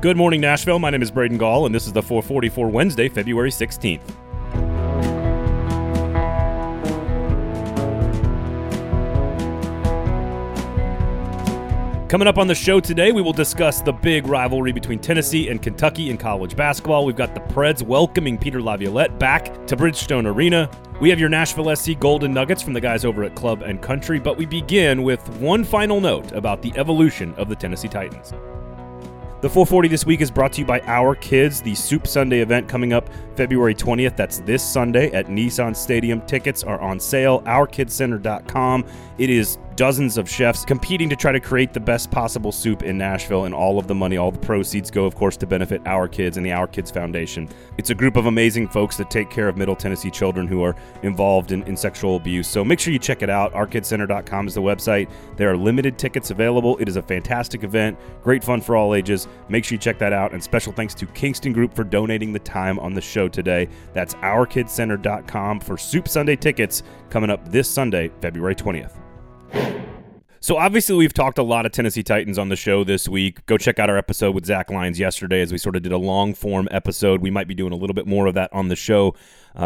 Good morning, Nashville. My name is Braden Gall, and this is the 444 Wednesday, February 16th. Coming up on the show today, we will discuss the big rivalry between Tennessee and Kentucky in college basketball. We've got the Preds welcoming Peter Laviolette back to Bridgestone Arena. We have your Nashville SC Golden Nuggets from the guys over at Club and Country, but we begin with one final note about the evolution of the Tennessee Titans. The 440 this week is brought to you by Our Kids, the Soup Sunday event coming up February 20th. That's this Sunday at Nissan Stadium. Tickets are on sale, ourkidscenter.com. It is dozens of chefs competing to try to create the best possible soup in Nashville, and all of the money, all the proceeds go, of course, to benefit Our Kids and the Our Kids Foundation. It's a group of amazing folks that take care of Middle Tennessee children who are involved in sexual abuse. So make sure you check it out. Ourkidscenter.com is the website. There are limited tickets available. It is a fantastic event, great fun for all ages. Make sure you check that out. And special thanks to Kingston Group for donating the time on the show today. That's ourkidscenter.com for Soup Sunday tickets coming up this Sunday, February 20th. So obviously we've talked a lot of Tennessee Titans on the show this week. Go check out our episode with Zach Lyons yesterday as we sort of did a long-form episode. We might be doing a little bit more of that on the show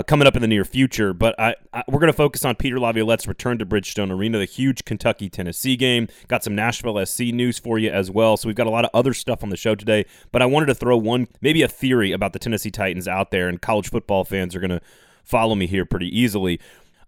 coming up in the near future. But we're going to focus on Peter Laviolette's return to Bridgestone Arena, the huge Kentucky-Tennessee game. Got some Nashville SC news for you as well. So we've got a lot of other stuff on the show today. But I wanted to throw one, maybe a theory about the Tennessee Titans out there, and college football fans are going to follow me here pretty easily.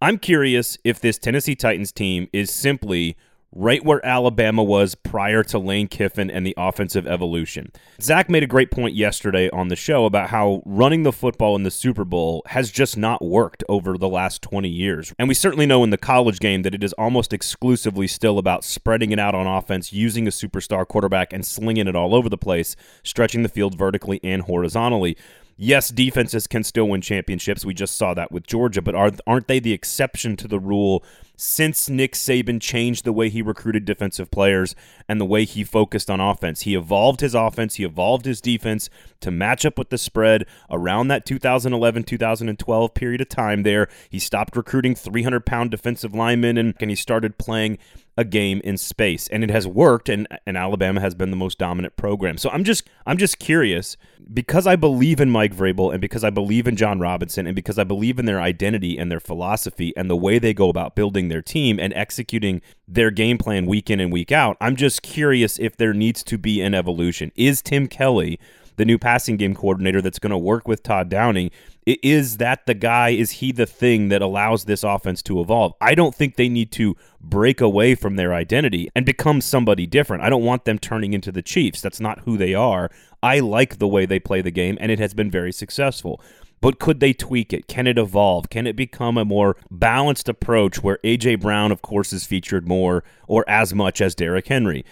I'm curious if this Tennessee Titans team is simply right where Alabama was prior to Lane Kiffin and the offensive evolution. Zach made a great point yesterday on the show about how running the football in the Super Bowl has just not worked over the last 20 years. And we certainly know in the college game that it is almost exclusively still about spreading it out on offense, using a superstar quarterback and slinging it all over the place, stretching the field vertically and horizontally. Yes, defenses can still win championships. We just saw that with Georgia, but aren't they the exception to the rule since Nick Saban changed the way he recruited defensive players and the way he focused on offense? He evolved his offense. He evolved his defense to match up with the spread around that 2011-2012 period of time there. He stopped recruiting 300-pound defensive linemen, and he started playing a game in space, and it has worked, and Alabama has been the most dominant program. So I'm just curious, because I believe in Mike Vrabel, and because I believe in Jon Robinson, and because I believe in their identity and their philosophy and the way they go about building their team and executing their game plan week in and week out, I'm just curious if there needs to be an evolution. Is Tim Kelly the new passing game coordinator that's going to work with Todd Downing? Is that the guy? Is he the thing that allows this offense to evolve? I don't think they need to break away from their identity and become somebody different. I don't want them turning into the Chiefs. That's not who they are. I like the way they play the game, and it has been very successful. But could they tweak it? Can it evolve? Can it become a more balanced approach where A.J. Brown, of course, is featured more or as much as Derrick Henry?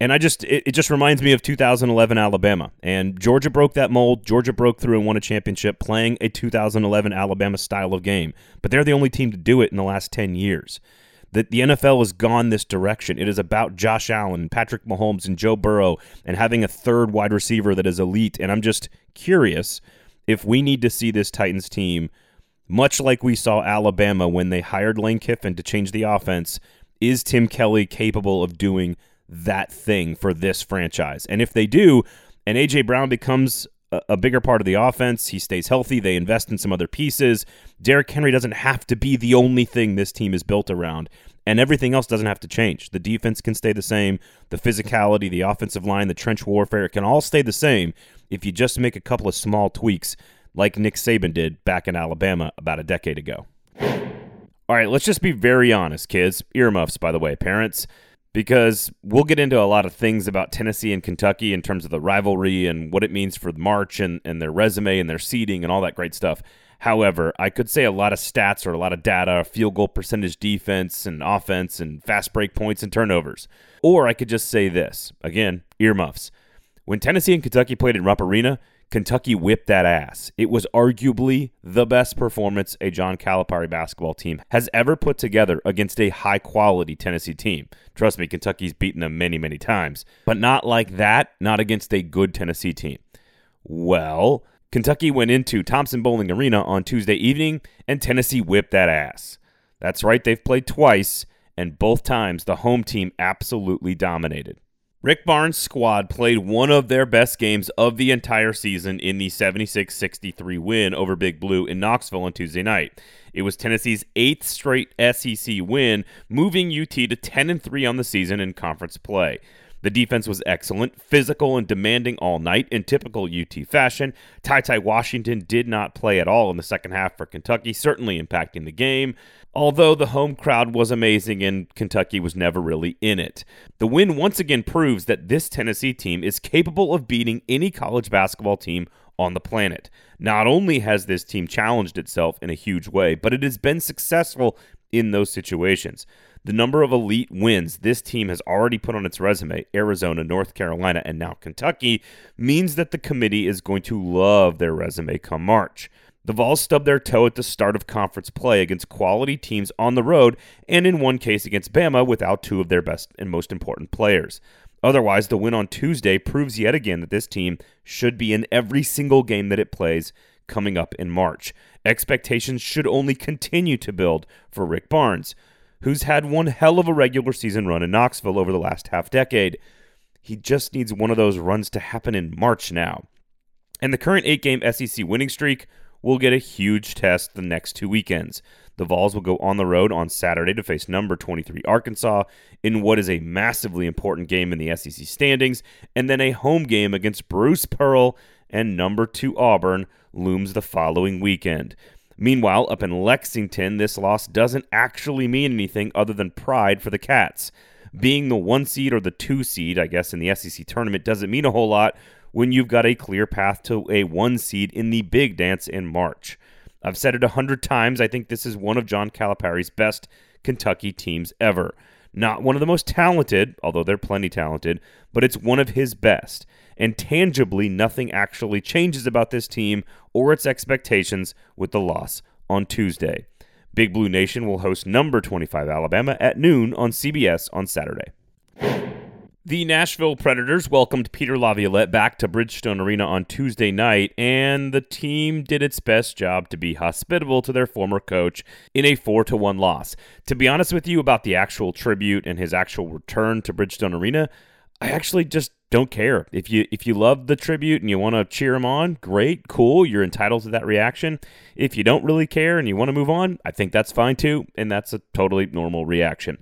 And it just reminds me of 2011 Alabama. And Georgia broke that mold. Georgia broke through and won a championship playing a 2011 Alabama style of game. But they're the only team to do it in the last 10 years. The NFL has gone this direction. It is about Josh Allen, Patrick Mahomes, and Joe Burrow, and having a third wide receiver that is elite. And I'm just curious if we need to see this Titans team, much like we saw Alabama when they hired Lane Kiffin to change the offense, is Tim Kelly capable of doing that thing for this franchise? And if they do, and A.J. Brown becomes a bigger part of the offense, he stays healthy, they invest in some other pieces, Derrick Henry doesn't have to be the only thing this team is built around, and everything else doesn't have to change. The defense can stay the same, the physicality, the offensive line, the trench warfare, it can all stay the same if you just make a couple of small tweaks like Nick Saban did back in Alabama about a decade ago. All right, let's just be very honest, kids. Earmuffs, by the way, parents. Because we'll get into a lot of things about Tennessee and Kentucky in terms of the rivalry and what it means for March and their resume and their seeding and all that great stuff. However, I could say a lot of stats or a lot of data, field goal percentage defense and offense and fast break points and turnovers. Or I could just say this. Again, earmuffs. When Tennessee and Kentucky played in Rupp Arena, Kentucky whipped that ass. It was arguably the best performance a John Calipari basketball team has ever put together against a high-quality Tennessee team. Trust me, Kentucky's beaten them many, many times, but not like that, not against a good Tennessee team. Well, Kentucky went into Thompson Bowling Arena on Tuesday evening, and Tennessee whipped that ass. That's right, they've played twice, and both times the home team absolutely dominated. Rick Barnes' squad played one of their best games of the entire season in the 76-63 win over Big Blue in Knoxville on Tuesday night. It was Tennessee's 8th straight SEC win, moving UT to 10-3 on the season in conference play. The defense was excellent, physical, and demanding all night in typical UT fashion. TyTy Washington did not play at all in the second half for Kentucky, certainly impacting the game, although the home crowd was amazing and Kentucky was never really in it. The win once again proves that this Tennessee team is capable of beating any college basketball team on the planet. Not only has this team challenged itself in a huge way, but it has been successful in those situations. The number of elite wins this team has already put on its resume, Arizona, North Carolina, and now Kentucky, means that the committee is going to love their resume come March. The Vols stubbed their toe at the start of conference play against quality teams on the road, and in one case against Bama without two of their best and most important players. Otherwise, the win on Tuesday proves yet again that this team should be in every single game that it plays coming up in March. Expectations should only continue to build for Rick Barnes, who's had one hell of a regular season run in Knoxville over the last half decade. He just needs one of those runs to happen in March now. And the current 8-game SEC winning streak will get a huge test the next two weekends. The Vols will go on the road on Saturday to face number 23 Arkansas in what is a massively important game in the SEC standings, and then a home game against Bruce Pearl and number 2 Auburn looms the following weekend. Meanwhile, up in Lexington, this loss doesn't actually mean anything other than pride for the Cats. Being the 1 seed or the 2 seed, I guess, in the SEC tournament doesn't mean a whole lot when you've got a clear path to a 1 seed in the big dance in March. I've said it 100 times, I think this is one of John Calipari's best Kentucky teams ever. Not one of the most talented, although they're plenty talented, but it's one of his best. And tangibly, nothing actually changes about this team or its expectations with the loss on Tuesday. Big Blue Nation will host number 25 Alabama at noon on CBS on Saturday. The Nashville Predators welcomed Peter Laviolette back to Bridgestone Arena on Tuesday night, and the team did its best job to be hospitable to their former coach in a 4-1 loss. To be honest with you about the actual tribute and his actual return to Bridgestone Arena, I actually just don't care. If you love the tribute and you want to cheer him on, great, cool, you're entitled to that reaction. If you don't really care and you want to move on, I think that's fine too, and that's a totally normal reaction.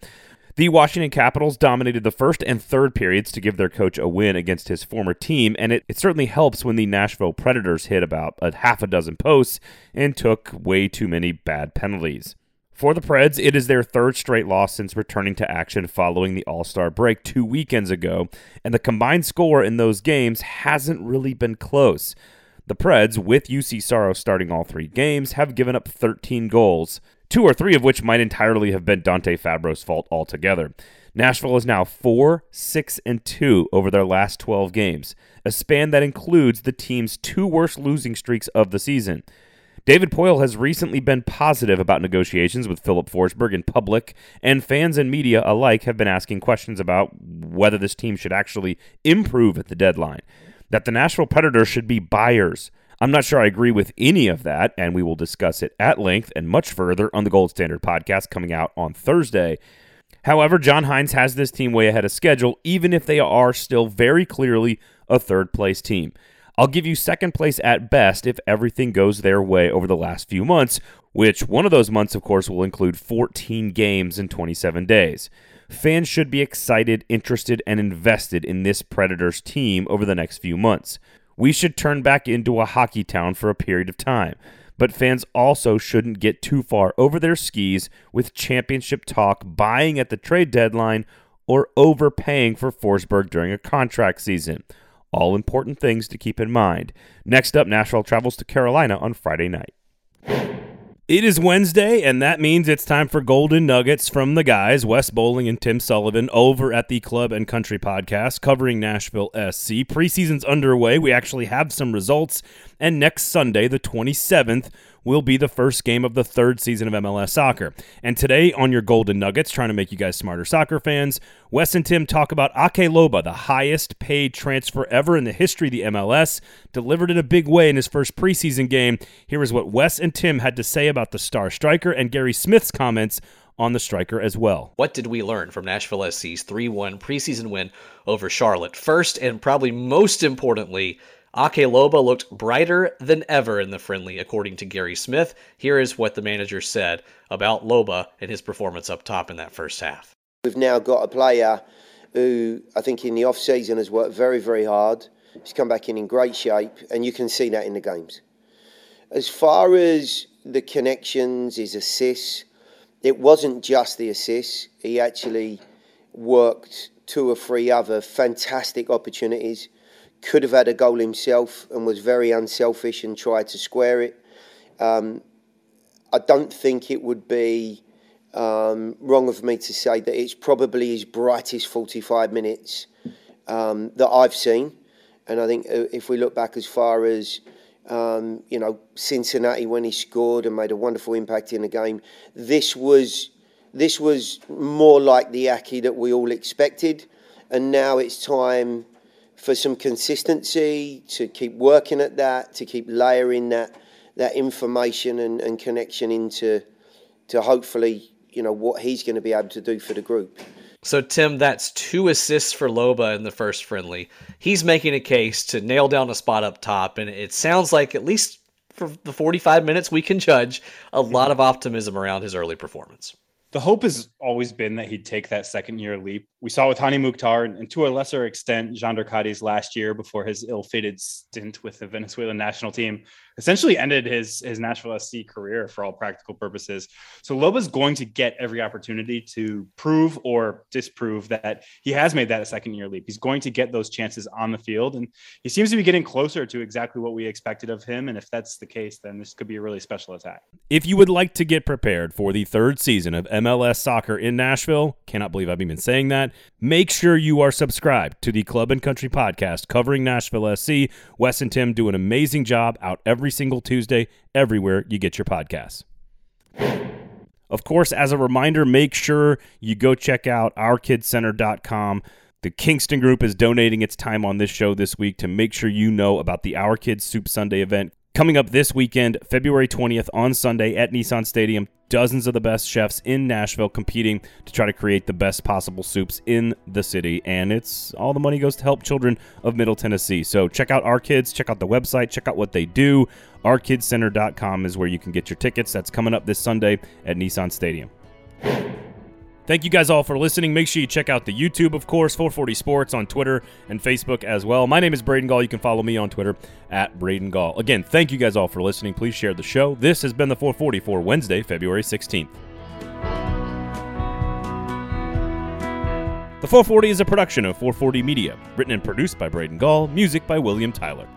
The Washington Capitals dominated the first and third periods to give their coach a win against his former team, and it certainly helps when the Nashville Predators hit about a half a dozen posts and took way too many bad penalties. For the Preds, it is their third straight loss since returning to action following the All-Star break 2 weekends ago, and the combined score in those games hasn't really been close. The Preds, with UC Sorrow starting all 3 games, have given up 13 goals, 2 or 3 of which might entirely have been Dante Fabro's fault altogether. Nashville is now 4-6-2 over their last 12 games, a span that includes the team's 2 worst losing streaks of the season. David Poile has recently been positive about negotiations with Philip Forsberg in public, and fans and media alike have been asking questions about whether this team should actually improve at the deadline, that the Nashville Predators should be buyers. I'm not sure I agree with any of that, and we will discuss it at length and much further on the Gold Standard podcast coming out on Thursday. However, John Hines has this team way ahead of schedule, even if they are still very clearly a third-place team. I'll give you second place at best if everything goes their way over the last few months, which one of those months, of course, will include 14 games in 27 days. Fans should be excited, interested, and invested in this Predators team over the next few months. We should turn back into a hockey town for a period of time, but fans also shouldn't get too far over their skis with championship talk, buying at the trade deadline, or overpaying for Forsberg during a contract season. All important things to keep in mind. Next up, Nashville travels to Carolina on Friday night. It is Wednesday, and that means it's time for Golden Nuggets from the guys, Wes Bowling and Tim Sullivan, over at the Club and Country podcast covering Nashville SC. Preseason's underway. We actually have some results, and next Sunday, the 27th, will be the first game of the 3rd season of MLS Soccer. And today on your Golden Nuggets, trying to make you guys smarter soccer fans, Wes and Tim talk about Ake Loba, the highest paid transfer ever in the history of the MLS, delivered in a big way in his first preseason game. Here is what Wes and Tim had to say about the star striker and Gary Smith's comments on the striker as well. What did we learn from Nashville SC's 3-1 preseason win over Charlotte? First, and probably most importantly, Ake Loba looked brighter than ever in the friendly, according to Gary Smith. Here is what the manager said about Loba and his performance up top in that first half. We've now got a player who I think in the off-season has worked very, very hard. He's come back in great shape, and you can see that in the games. As far as the connections, his assists, it wasn't just the assists. He actually worked 2 or 3 other fantastic opportunities. Could have had a goal himself and was very unselfish and tried to square it. I don't think it would be wrong of me to say that it's probably his brightest 45 minutes that I've seen. And I think if we look back as far as Cincinnati when he scored and made a wonderful impact in the game, this was more like the Aki that we all expected. And now it's time for some consistency, to keep working at that, to keep layering that information and connection into hopefully what he's going to be able to do for the group. So, Tim, that's 2 assists for Loba in the first friendly. He's making a case to nail down a spot up top, and it sounds like, at least for the 45 minutes we can judge, a lot of optimism around his early performance. The hope has always been that he'd take that second-year leap. We saw with Hani Mukhtar, and to a lesser extent, Jean Cadiz last year before his ill-fated stint with the Venezuelan national team essentially ended his Nashville SC career for all practical purposes. So Loba's going to get every opportunity to prove or disprove that he has made that a second-year leap. He's going to get those chances on the field, and he seems to be getting closer to exactly what we expected of him, and if that's the case, then this could be a really special attack. If you would like to get prepared for the third season of MLS Soccer in Nashville, cannot believe I'm even saying that, make sure you are subscribed to the Club and Country podcast covering Nashville SC. Wes and Tim do an amazing job, out every single Tuesday, everywhere you get your podcasts. Of course, as a reminder, make sure you go check out ourkidscenter.com. The Kingston Group is donating its time on this show this week to make sure you know about the Our Kids Soup Sunday event coming up this weekend, February 20th on Sunday at Nissan Stadium. Dozens of the best chefs in Nashville competing to try to create the best possible soups in the city. And it's all the money goes to help children of Middle Tennessee. So check out Our Kids, check out the website, check out what they do. Ourkidscenter.com is where you can get your tickets. That's coming up this Sunday at Nissan Stadium. Thank you guys all for listening. Make sure you check out the YouTube, of course, 440 Sports on Twitter and Facebook as well. My name is Braden Gall. You can follow me on Twitter at Braden Gall. Again, thank you guys all for listening. Please share the show. This has been the 440 for Wednesday, February 16th. The 440 is a production of 440 Media, written and produced by Braden Gall, music by William Tyler.